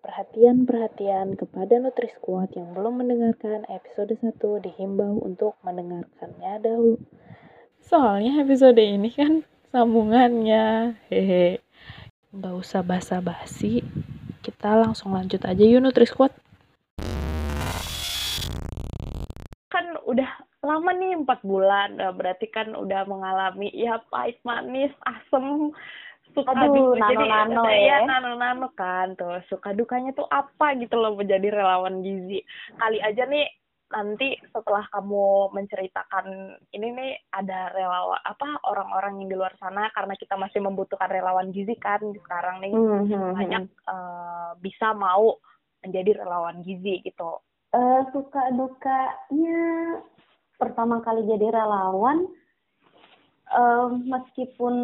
Perhatian kepada NutriSquad yang belum mendengarkan episode 1 dihimbau untuk mendengarkannya dahulu. Soalnya episode ini kan sambungannya. Hehe. Enggak usah basa-basi. Kita langsung lanjut aja yuk NutriSquad. Kan udah lama nih 4 bulan. Berarti kan udah mengalami ya pahit, manis, asem. Suka dukanya nano-nano ya. Nano-nano kan tuh. Suka dukanya tuh apa gitu loh menjadi relawan gizi. Kali aja nih nanti setelah kamu menceritakan ini nih ada relawan apa orang-orang yang di luar sana, karena kita masih membutuhkan relawan gizi kan sekarang nih banyak bisa mau menjadi relawan gizi gitu. Suka dukanya pertama kali jadi relawan meskipun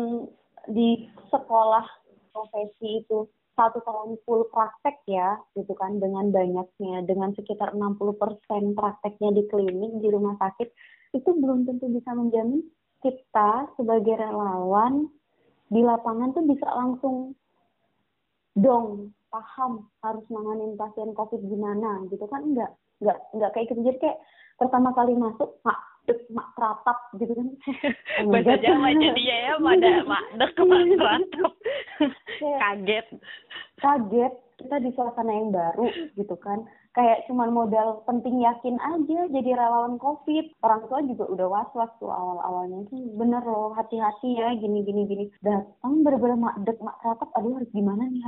di sekolah profesi itu 1 tahun full praktek ya gitu kan, dengan banyaknya, dengan sekitar 60% prakteknya di klinik, di rumah sakit, itu belum tentu bisa menjamin kita sebagai relawan di lapangan tuh bisa langsung paham harus nanganin pasien COVID gimana gitu kan. Enggak kayak gitu. Jadi kayak pertama kali masuk mak teratap gitu kan. Bahasa Jawa jadi ya pada mak teratap. Kaget kita di suasana yang baru gitu kan. Kayak cuman modal penting yakin aja jadi relawan COVID. Orang tua juga udah was-was tuh awal-awalnya. Bener loh, hati-hati ya, gini. Datang bener-bener mak teratap, aduh harus gimana nih.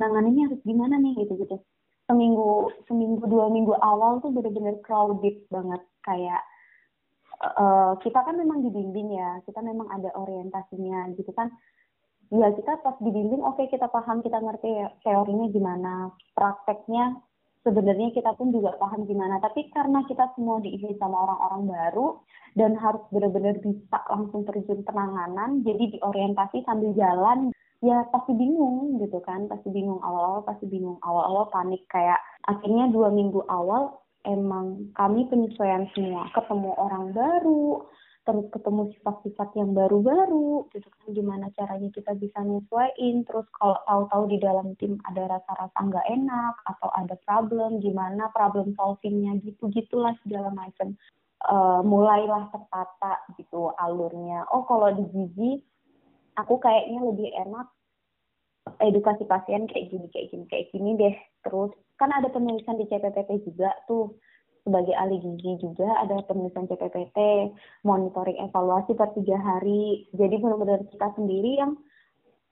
Nanganinnya harus gimana nih gitu. Seminggu 2 minggu awal tuh bener-bener crowded banget. Kayak kita kan memang dibimbing ya, kita memang ada orientasinya gitu kan. Ya kita pas dibimbing oke, kita paham, kita ngerti ya, teorinya gimana, prakteknya sebenarnya kita pun juga paham gimana. Tapi karena kita semua diisi sama orang-orang baru dan harus benar-benar bisa langsung terjun penanganan, jadi diorientasi sambil jalan, ya pasti bingung gitu kan, awal-awal panik. Kayak akhirnya 2 minggu awal emang kami penyesuaian semua, ketemu orang baru, terus ketemu sifat-sifat yang baru-baru gitu kan, gimana caranya kita bisa nyesuaiin. Terus kalau tahu-tahu di dalam tim ada rasa-rasa nggak enak atau ada problem, gimana problem solvingnya, gitu-gitulah segala macam. Mulailah tertata gitu alurnya. Oh kalau di gizi aku kayaknya lebih enak edukasi pasien kayak gini deh. Terus kan ada penulisan di CPPT juga tuh, sebagai ahli gizi juga ada penulisan CPPT, monitoring evaluasi per 3 hari. Jadi benar-benar kita sendiri yang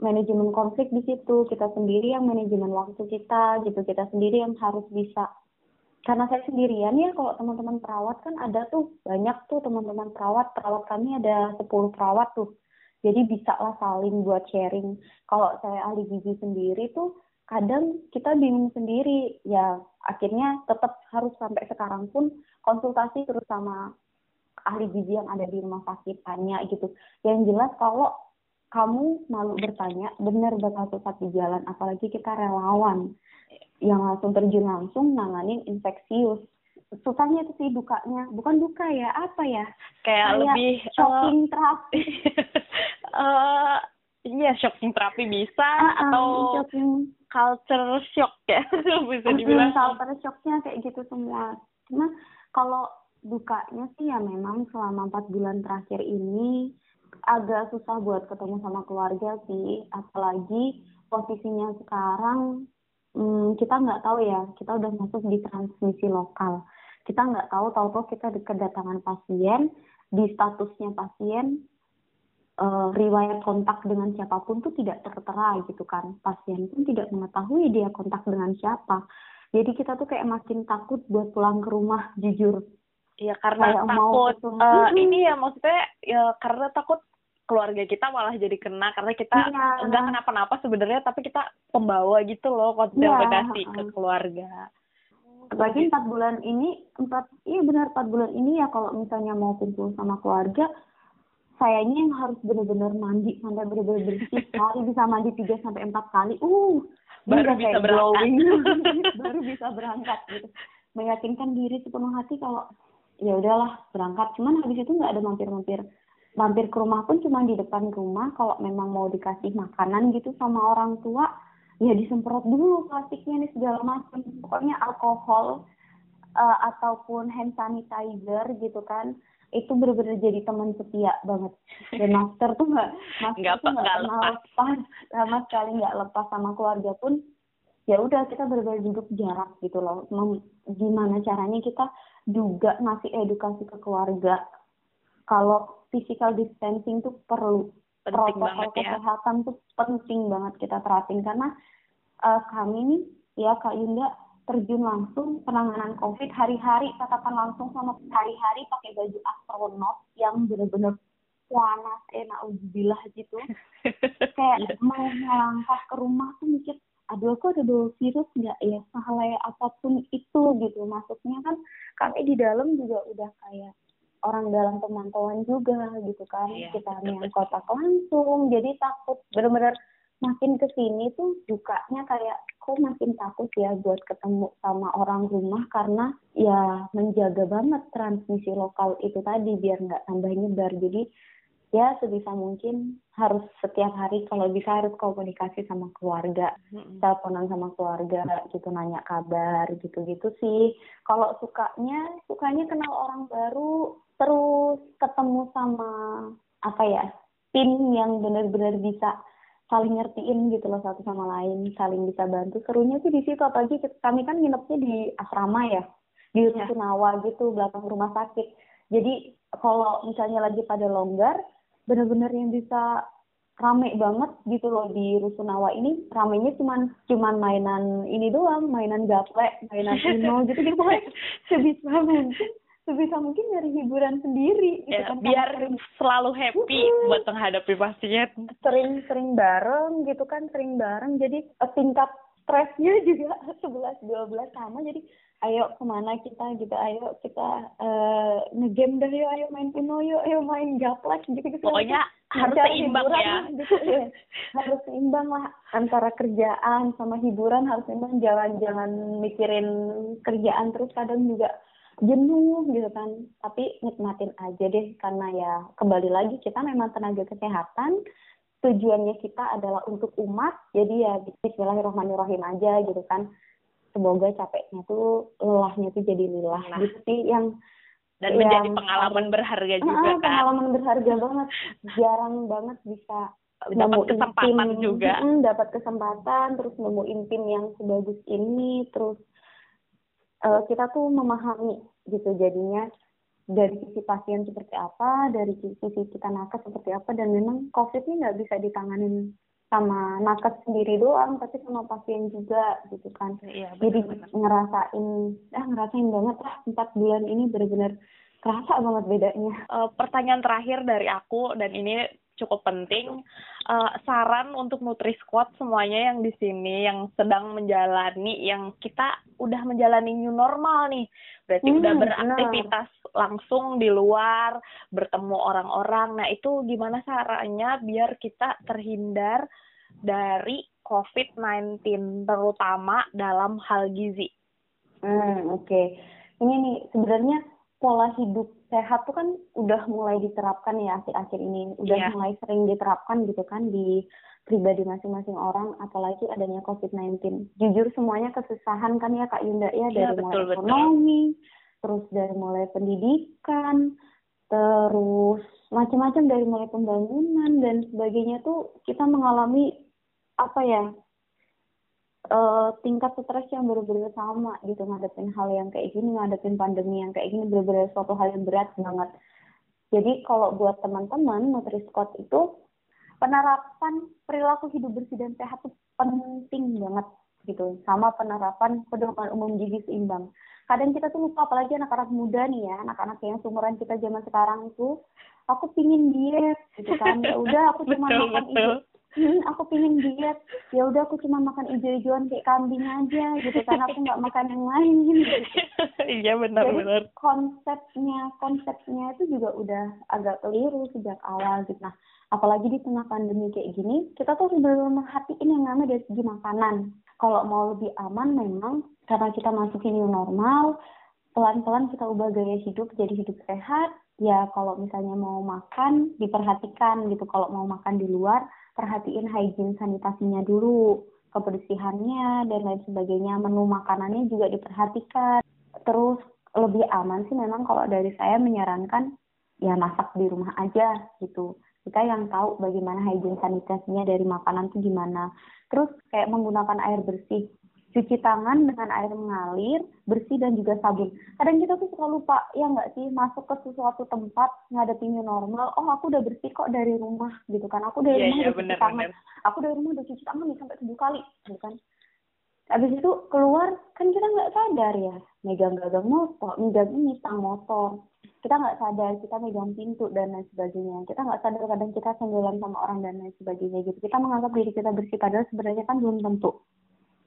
manajemen konflik di situ, kita sendiri yang manajemen waktu kita gitu, kita sendiri yang harus bisa. Karena saya sendirian ya, kalau teman-teman perawat kan ada tuh, banyak tuh teman-teman perawat kami ada 10 perawat tuh. Jadi bisa lah saling buat sharing. Kalau saya ahli gizi sendiri tuh kadang kita bingung sendiri. Ya akhirnya tetap harus sampai sekarang pun konsultasi terus sama ahli gizi yang ada di rumah sakit, tanya gitu. Yang jelas kalau kamu malu bertanya, benar bakal susah di jalan. Apalagi kita relawan yang langsung terjun langsung nanganin infeksius. Susahnya itu sih, dukanya. Bukan duka ya, apa ya? Kayak lebih shocking terapi. Iya, shocking terapi bisa, atau shocking culture shock ya. Bisa dibilang culture shocknya kayak gitu semua. Cuma kalau dukanya sih ya memang selama 4 bulan terakhir ini agak susah buat ketemu sama keluarga sih. Apalagi posisinya sekarang kita nggak tahu ya, kita udah masuk di transmisi lokal. Kita nggak tahu kita kedatangan pasien, di statusnya pasien, riwayat kontak dengan siapapun tuh tidak tertera gitu kan. Pasien pun tidak mengetahui dia kontak dengan siapa. Jadi kita tuh kayak makin takut buat pulang ke rumah, jujur. Ya karena takut, ini ya maksudnya ya, karena takut keluarga kita malah jadi kena, karena kita enggak kenapa-napa sebenarnya, tapi kita pembawa gitu loh kontaminasi ke keluarga. Apalagi 4 bulan ini ya, kalau misalnya mau kumpul sama keluarga, sayangnya yang harus benar-benar mandi sampai benar-benar bersih. Hari bisa mandi 3-4 kali. Baru bisa berangkat. Baru bisa berangkat gitu. Meyakinkan diri sepenuh hati kalau ya udahlah berangkat. Cuman habis itu enggak ada mampir ke rumah pun, cuma di depan rumah kalau memang mau dikasih makanan gitu sama orang tua. ya disemprot dulu plastiknya nih segala macam, pokoknya alkohol ataupun hand sanitizer gitu kan, itu benar-benar jadi teman setia banget. Dan masker tuh nggak lepas sama sekali, nggak lepas sama keluarga pun. Ya udah, kita benar-benar duduk jarak gitu loh. Gimana caranya kita juga ngasih edukasi ke keluarga kalau physical distancing tuh perlu, protokol kesehatan ya. Tuh penting banget kita terapin, karena kami nih ya Kak Yunda terjun langsung penanganan COVID hari-hari, tatapan langsung sama hari-hari pakai baju astronot yang benar-benar panas nauzubillah gitu. Kayak mau melangkah ke rumah tuh mikir, aduh aku ada bawa virus nggak ya, sehelai apapun itu gitu. Maksudnya kan kami di dalam juga udah kayak orang dalam pemantauan juga gitu kan, yeah, kita yang kontak langsung, jadi takut benar-benar. Makin kesini tuh dukanya kayak kok makin takut ya buat ketemu sama orang rumah, karena ya menjaga banget transmisi lokal itu tadi biar nggak tambah nyebar. Jadi ya sebisa mungkin harus setiap hari kalau bisa harus komunikasi sama keluarga, teleponan sama keluarga gitu, nanya kabar gitu-gitu sih. Kalau sukanya kenal orang baru, terus ketemu sama tim yang benar-benar bisa saling ngertiin gitu loh satu sama lain, saling bisa bantu. Serunya tuh di situ, apalagi kami kan nginepnya di asrama ya, di Rusunawa gitu, belakang rumah sakit. Jadi kalau misalnya lagi pada longgar, benar-benar yang bisa rame banget gitu loh di Rusunawa ini, ramenya cuman mainan ini doang, mainan gaplek, mainan Uno gitu boleh sebisa mungkin nyari hiburan sendiri gitu ya, kan, biar selalu happy buat menghadapi pastinya, sering bareng gitu kan, jadi tingkat stresnya juga 11-12 sama. Jadi ayo kemana kita gitu, ayo kita nge-game dah, ayo main Uno, ayo main gaplek gitu. Pokoknya harus seimbang ya. Gitu, ya harus seimbang lah antara kerjaan sama hiburan, harus seimbang. Jangan mikirin kerjaan terus, kadang juga jenuh gitu kan, tapi nikmatin aja deh, karena ya kembali lagi kita memang tenaga kesehatan, tujuannya kita adalah untuk umat, jadi ya bismillahirrahmanirrahim aja gitu kan, semoga capeknya tuh, lelahnya tuh jadi lelah gitu sih, yang menjadi pengalaman berharga juga kan, pengalaman berharga banget, jarang banget bisa dapat kesempatan tim, juga dapat kesempatan, terus nemuin tim yang sebagus ini, terus kita tuh memahami gitu jadinya dari sisi pasien seperti apa, dari sisi kita nakes seperti apa. Dan memang COVID ini nggak bisa ditangani sama nakes sendiri doang, tapi sama pasien juga gitu kan. Iya, jadi ngerasain banget lah 4 bulan ini, benar-benar kerasa banget bedanya. Pertanyaan terakhir dari aku, dan ini cukup penting, saran untuk Nutri Squad semuanya yang di sini, yang sedang menjalani, yang kita udah menjalani new normal nih, berarti udah beraktivitas langsung di luar, bertemu orang-orang. Nah itu gimana caranya biar kita terhindar dari COVID-19, terutama dalam hal gizi? Oke. Ini nih sebenarnya pola hidup sehat tuh kan udah mulai diterapkan ya akhir-akhir ini, udah mulai sering diterapkan gitu kan di pribadi masing-masing orang, apalagi adanya COVID-19. Jujur semuanya kesusahan kan ya Kak Yunda ya, dari mulai ekonomi, terus dari mulai pendidikan, terus macam-macam, dari mulai pembangunan dan sebagainya tuh kita mengalami tingkat stres yang benar-benar sama gitu, ngadepin hal yang kayak gini, ngadepin pandemi yang kayak gini, benar-benar suatu hal yang berat banget. Jadi kalau buat teman-teman Nutri Squad itu, penerapan perilaku hidup bersih dan sehat itu penting banget gitu, sama penerapan pedoman umum gizi seimbang. Kadang kita tuh lupa, apalagi anak-anak muda nih ya, anak-anak yang seumuran kita zaman sekarang tuh, aku pingin diet gitu kan, ya udah aku cuma makan itu. Aku pingin diet, ya udah aku cuma makan ijo-ijoan kayak kambing aja gitu, karena aku nggak makan yang lain gitu. Iya benar. Konsepnya itu juga udah agak keliru sejak awal gitu. Nah, apalagi di tengah pandemi kayak gini, kita tuh benar-benar menghatiin yang namanya dari segi makanan. Kalau mau lebih aman memang karena kita masukin new normal, pelan-pelan kita ubah gaya hidup jadi hidup sehat. Ya kalau misalnya mau makan diperhatikan gitu, kalau mau makan di luar perhatiin hygiene sanitasinya dulu. kebersihannya dan lain sebagainya, menu makanannya juga diperhatikan. Terus lebih aman sih memang kalau dari saya menyarankan ya masak di rumah aja gitu. Kita yang tahu bagaimana hygiene sanitasinya dari makanan itu gimana. Terus kayak menggunakan air bersih. Cuci tangan dengan air mengalir, bersih dan juga sabun. Kadang kita tuh suka lupa, ya nggak sih, masuk ke sesuatu tempat, ngadepin new normal, oh aku udah bersih kok dari rumah, gitu kan. Aku dari rumah udah cuci tangan. Aku dari rumah udah cuci tangan nih sampai 7 kali, gitu kan. Habis itu keluar, kan kita nggak sadar ya, megang-gagang motor, megang ini, tang motor. Kita nggak sadar, kita megang pintu dan lain sebagainya. Kita nggak sadar kadang kita senggolan sama orang dan lain sebagainya. Gitu. Kita menganggap diri kita bersih, padahal sebenarnya kan belum tentu.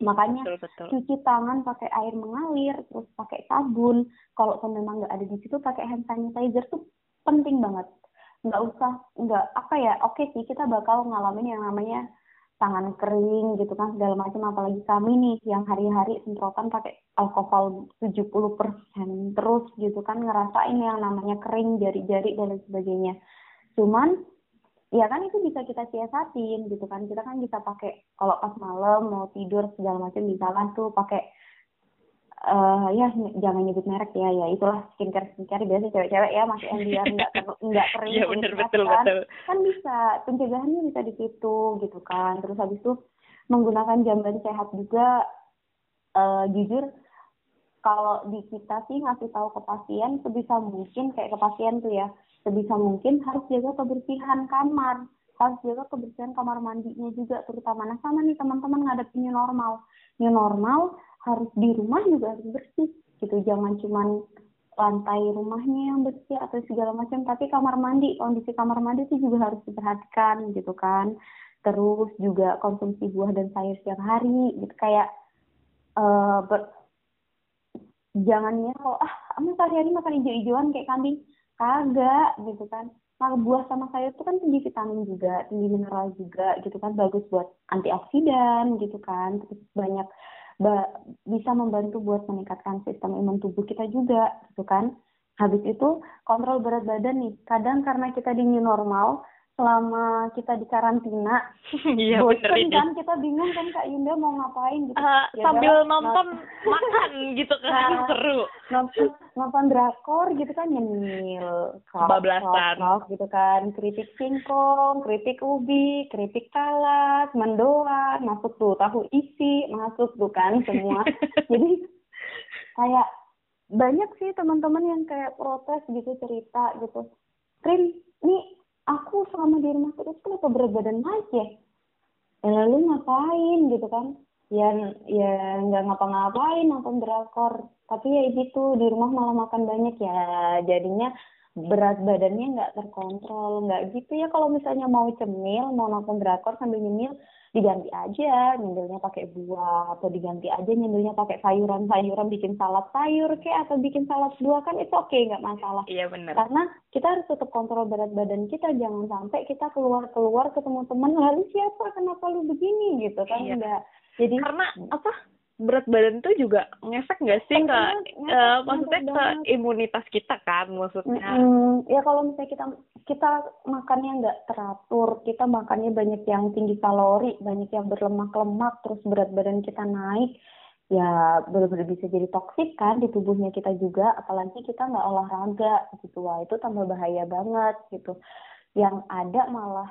Makanya betul. Cuci tangan pakai air mengalir, terus pakai sabun. Kalau memang nggak ada di situ, pakai hand sanitizer tuh penting banget. Nggak usah, nggak apa ya, oke sih kita bakal ngalamin yang namanya tangan kering gitu kan, segala macam. Apalagi kami nih yang hari-hari semprotan pakai alkohol 70% terus gitu kan, ngerasain yang namanya kering jari-jari dan sebagainya. Cuman ya kan itu bisa kita siasatin gitu kan. Kita kan bisa pakai, kalau pas malam mau tidur segala macam bisa lah tuh pakai ya jangan nyebut merek ya, ya itulah skincare biasa cewek-cewek ya, masih biar nggak kering ya, bener, betul, kan. Betul. Kan bisa pencegahannya bisa di situ gitu kan. Terus habis itu menggunakan jamban sehat juga. Jujur kalau di kita sih ngasih tahu ke pasien sebisa mungkin, kayak ke pasien tuh ya, sebisa mungkin harus jaga kebersihan kamar, harus jaga kebersihan kamar mandinya juga terutama. Nah sama nih teman-teman ngadepin new normal harus di rumah juga harus bersih gitu, jangan cuman lantai rumahnya yang bersih atau segala macam, tapi kamar mandi, kondisi kamar mandi itu juga harus diperhatikan gitu kan. Terus juga konsumsi buah dan sayur setiap hari gitu, kayak jangan ya kalau emang sehari-hari makan hijau-hijauan kayak kambing, kagak gitu kan. Nah, buah sama sayur itu kan tinggi vitamin juga, tinggi mineral juga gitu kan, bagus buat antioksidan gitu kan. Terus banyak bisa membantu buat meningkatkan sistem imun tubuh kita juga gitu kan. Habis itu kontrol berat badan nih, kadang karena kita di new normal selama kita di karantina bosen kan, kita bingung kan Kak Yunda mau ngapain gitu, ya, sambil nonton makan gitu kan, nah, seru nonton drakor gitu kan, nyemil bablasan gitu kan, kritik singkong, kritik ubi, kritik talas, mendoan, masuk tuh tahu isi, masuk tuh kan semua. Jadi kayak banyak sih teman-teman yang kayak protes gitu, cerita gitu, Prim nih aku selama di rumah terus kenapa berat badan naik ya? Lu ngapain gitu kan? Ya nggak ngapa-ngapain, nonton drakor. Tapi ya gitu, di rumah malah makan banyak ya. Jadinya berat badannya nggak terkontrol. Nggak gitu ya, kalau misalnya mau cemil, mau nonton drakor sambil nyemil, diganti aja nyemilnya pakai buah. Atau diganti aja nyemilnya pakai sayuran, bikin salad sayur kayak, atau bikin salad buah, kan itu oke, nggak masalah. Iya benar. Karena kita harus tetap kontrol berat badan kita, jangan sampai kita keluar ketemu teman lalu siapa, kenapa lu begini gitu kan. Iya. Enggak. Jadi karena berat badan tuh juga ngefek nggak sih ke imunitas kita kan, maksudnya ya kalau misalnya kita makannya nggak teratur, kita makannya banyak yang tinggi kalori, banyak yang berlemak-lemak, terus berat badan kita naik ya benar-benar bisa jadi toksik kan di tubuhnya kita juga, apalagi kita nggak olahraga gitu. Wah itu tambah bahaya banget gitu, yang ada malah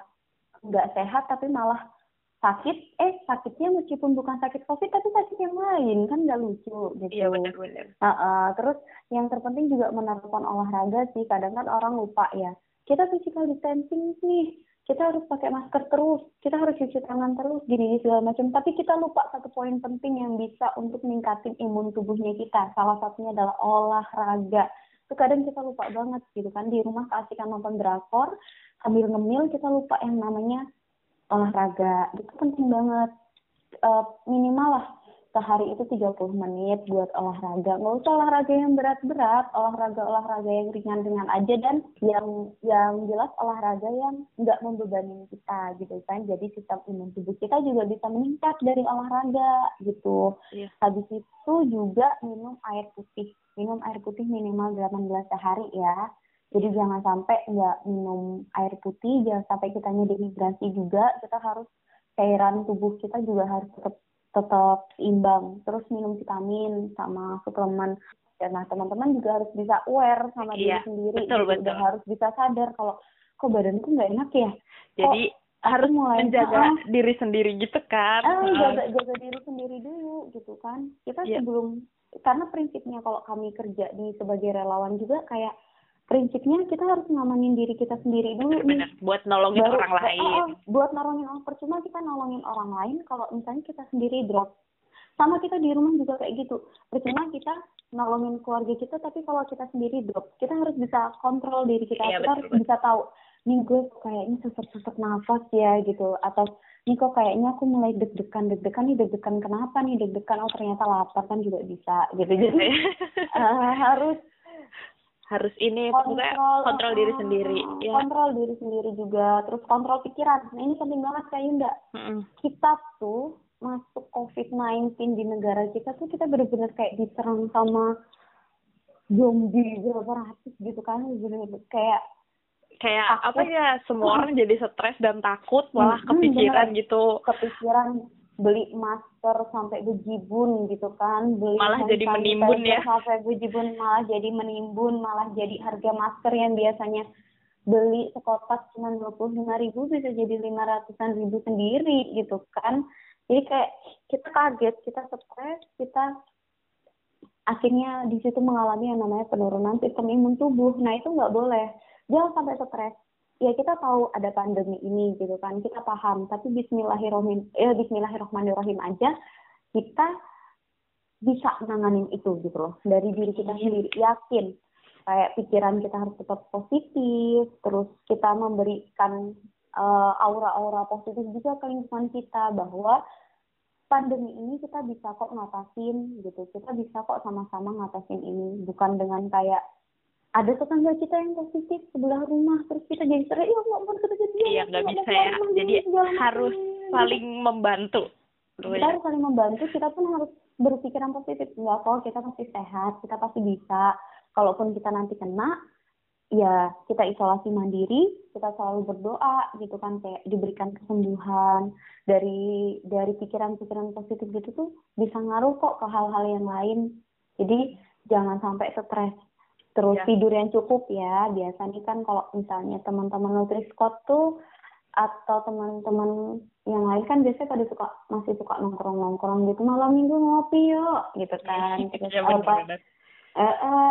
nggak sehat tapi malah sakit, sakitnya meskipun bukan sakit COVID tapi sakit yang lain, kan nggak lucu gitu. Iya benar-benar. Terus yang terpenting juga menerapkan olahraga sih, kadang kan orang lupa ya, kita physical distancing nih, kita harus pakai masker terus, kita harus cuci tangan terus, gini segala macam, tapi kita lupa satu poin penting yang bisa untuk meningkatin imun tubuhnya kita, salah satunya adalah olahraga. Itu kadang kita lupa banget gitu kan, di rumah keasikan nonton drakor sambil ngemil, kita lupa yang namanya olahraga. Itu penting banget, minimal lah sehari itu 30 menit buat olahraga. Nggak usah olahraga yang berat-berat, olahraga yang ringan-ringan aja, dan yang jelas olahraga yang nggak membebani kita gitu kan. Jadi sistem imun tubuh kita juga bisa meningkat dari olahraga gitu. Yeah. Habis itu juga minum air putih minimal 18 sehari ya. Jadi jangan sampai nggak minum air putih, jangan sampai kitanya dehidrasi juga. Kita harus cairan tubuh kita juga harus tetap seimbang, terus minum vitamin sama suplemen. Dan nah, teman-teman juga harus bisa aware sama diri sendiri, udah harus bisa sadar kalau kok badanku nggak enak ya. Jadi harus mulai menjaga diri sendiri gitu kan? Jaga diri sendiri dulu gitu kan? Kita sebelum, karena prinsipnya kalau kami kerja di sebagai relawan juga kayak prinsipnya kita harus ngamanin diri kita sendiri dulu nih. Buat nolongin orang lain. Buat nolongin orang, percuma kita nolongin orang lain kalau misalnya kita sendiri drop. Sama kita di rumah juga kayak gitu. Percuma kita nolongin keluarga kita, tapi kalau kita sendiri drop, kita harus bisa kontrol diri kita. Kita harus bisa tahu, nih gue kayaknya sesek-sesek nafas ya gitu. Atau nih kok kayaknya aku mulai deg-degan kenapa nih deg-degan? Oh ternyata lapar kan juga bisa gitu. Jadi harus ini kontrol diri sendiri, kontrol diri sendiri juga, terus kontrol pikiran. Nah ini penting banget kayak Yunda. Kita tuh masuk COVID-19 di negara kita tuh kita benar-benar kayak diserang sama zombie berapa ratus gitu kan, benar-benar kayak takut. Apa ya, semua orang jadi stres dan takut, malah kepikiran gitu. Kepikiran beli masker sampai bejibun gitu kan, beli malah jadi menimbun ya, sampai bejibun malah jadi harga masker yang biasanya beli sekotak cuma 25.000 bisa jadi 500-an ribu sendiri gitu kan. Jadi kayak kita kaget, kita stres, kita akhirnya di situ mengalami yang namanya penurunan sistem imun tubuh. Nah itu nggak boleh, jangan sampai stres. Ya kita tahu ada pandemi ini gitu kan, kita paham, tapi bismillahirrahmanirrahim aja kita bisa nanganin itu gitu loh, dari diri kita sendiri. Yakin kayak pikiran kita harus tetap positif, terus kita memberikan aura-aura positif juga ke lingkungan kita bahwa pandemi ini kita bisa kok ngatasin gitu, kita bisa kok sama-sama ngatasin ini, bukan dengan kayak ada tetangga kita yang positif sebelah rumah terus kita jadi sering nggak bisa ya. Jadi harus saling membantu. Kita harus saling membantu, kita pun harus berpikiran positif. Nggak kok, kita pasti sehat, kita pasti bisa. Kalaupun kita nanti kena, ya kita isolasi mandiri, kita selalu berdoa gitu kan, kayak diberikan kesembuhan dari pikiran-pikiran positif gitu tuh bisa ngaruh kok ke hal-hal yang lain. Jadi jangan sampai stres. Terus tidur yang cukup ya. Biasanya kan kalau misalnya teman-teman Nutri-Scot tuh atau teman-teman yang lain kan biasanya pada masih suka nongkrong-nongkrong gitu, malam minggu ngopi yuk gitu kan.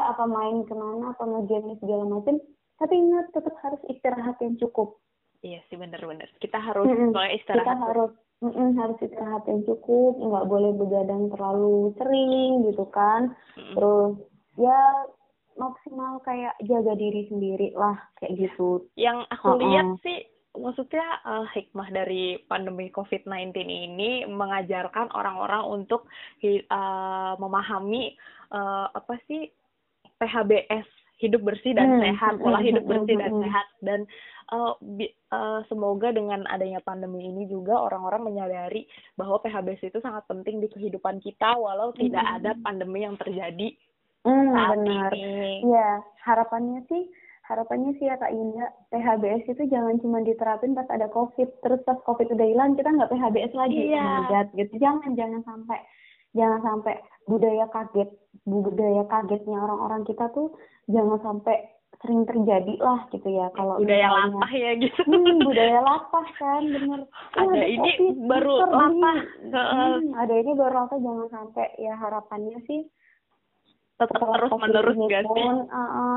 Apa main kemana, apa nge-game segala macam. Tapi ingat tetap harus istirahat yang cukup. Iya sih, benar-benar. Kita harus mulai istirahat. Kita harus istirahat yang cukup, nggak boleh begadang terlalu sering gitu kan. Terus ya maksimal kayak jaga diri sendiri lah kayak gitu. Yang aku lihat sih maksudnya hikmah dari pandemi COVID-19 ini mengajarkan orang-orang untuk memahami apa sih PHBS, hidup bersih dan sehat, pola hidup bersih dan sehat. Dan semoga dengan adanya pandemi ini juga orang-orang menyadari bahwa PHBS itu sangat penting di kehidupan kita walau tidak ada pandemi yang terjadi. Benar. Iya, harapannya sih ya Kak Yunda, PHBS itu jangan cuma diterapin pas ada COVID, terus pas COVID udah hilang kita nggak PHBS lagi. Gitu. Jangan sampai budaya kagetnya orang-orang kita tuh jangan sampai sering terjadi lah gitu ya. Kalau budaya lapah ya gitu. Budaya lapah kan, bener. Ada ini baru lapah, jangan sampai. Ya harapannya sih tetap terus-menerus guys.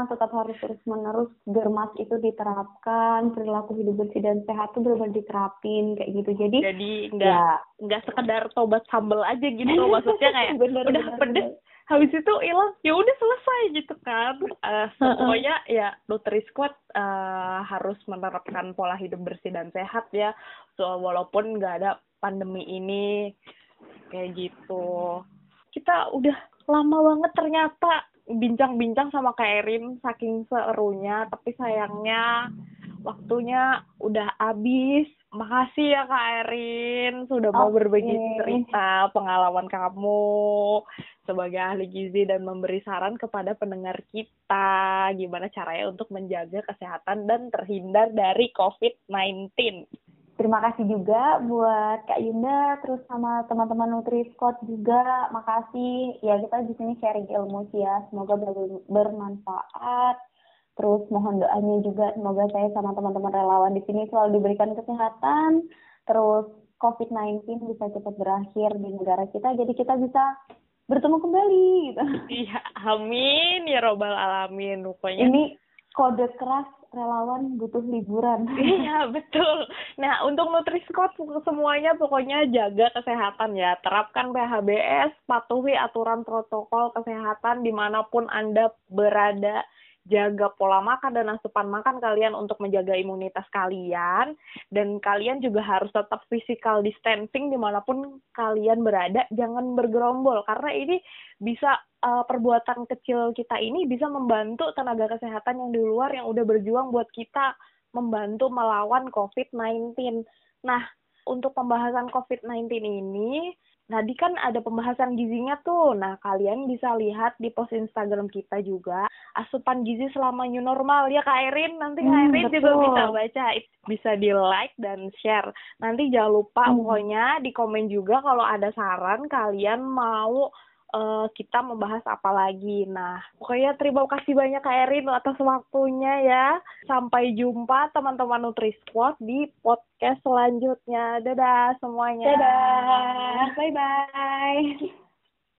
Tetap harus terus-menerus germas itu diterapkan, perilaku hidup bersih dan sehat itu benar-benar diterapin kayak gitu. Jadi enggak sekedar tobat sambel aja gitu loh, maksudnya kayak udah pedes habis itu hilang ya udah selesai gitu kan. Pokoknya ya Nutri-Scot harus menerapkan pola hidup bersih dan sehat ya. So, walaupun enggak ada pandemi ini kayak gitu. Kita udah lama banget ternyata bincang-bincang sama Kak Erin, saking serunya, tapi sayangnya waktunya udah habis. Makasih ya Kak Erin sudah mau berbagi cerita pengalaman kamu sebagai ahli gizi dan memberi saran kepada pendengar kita gimana caranya untuk menjaga kesehatan dan terhindar dari COVID-19. Terima kasih juga buat Kak Yunda, terus sama teman-teman Nutri Scott juga, makasih. Ya, kita di sini sharing ilmu sih ya, semoga bermanfaat. Terus mohon doanya juga, semoga saya sama teman-teman relawan di sini selalu diberikan kesehatan. Terus COVID-19 bisa cepat berakhir di negara kita, jadi kita bisa bertemu kembali. Gitu. Iya, amin ya robbal alamin rupanya. Ini kode keras relawan butuh liburan. Iya, betul. Nah, untuk Nutri-Scott semuanya pokoknya jaga kesehatan ya. Terapkan PHBS, patuhi aturan protokol kesehatan dimanapun Anda berada. Jaga pola makan dan asupan makan kalian untuk menjaga imunitas kalian. Dan kalian juga harus tetap physical distancing dimanapun kalian berada. Jangan bergerombol, karena ini bisa perbuatan kecil kita ini bisa membantu tenaga kesehatan yang di luar yang udah berjuang buat kita membantu melawan COVID-19. Nah, untuk pembahasan COVID-19 ini, tadi kan ada pembahasan gizinya tuh. Nah, kalian bisa lihat di post Instagram kita juga. Asupan gizi selama new normal ya Kak Erin. Nanti Kak Erin juga bisa baca. Bisa di like dan share. Nanti jangan lupa pokoknya di komen juga kalau ada saran kalian mau kita membahas apa lagi. Nah, pokoknya terima kasih banyak Kak Erin atas waktunya ya. Sampai jumpa teman-teman Nutri-Scott di podcast selanjutnya. Dadah semuanya. Dadah. Bye-bye.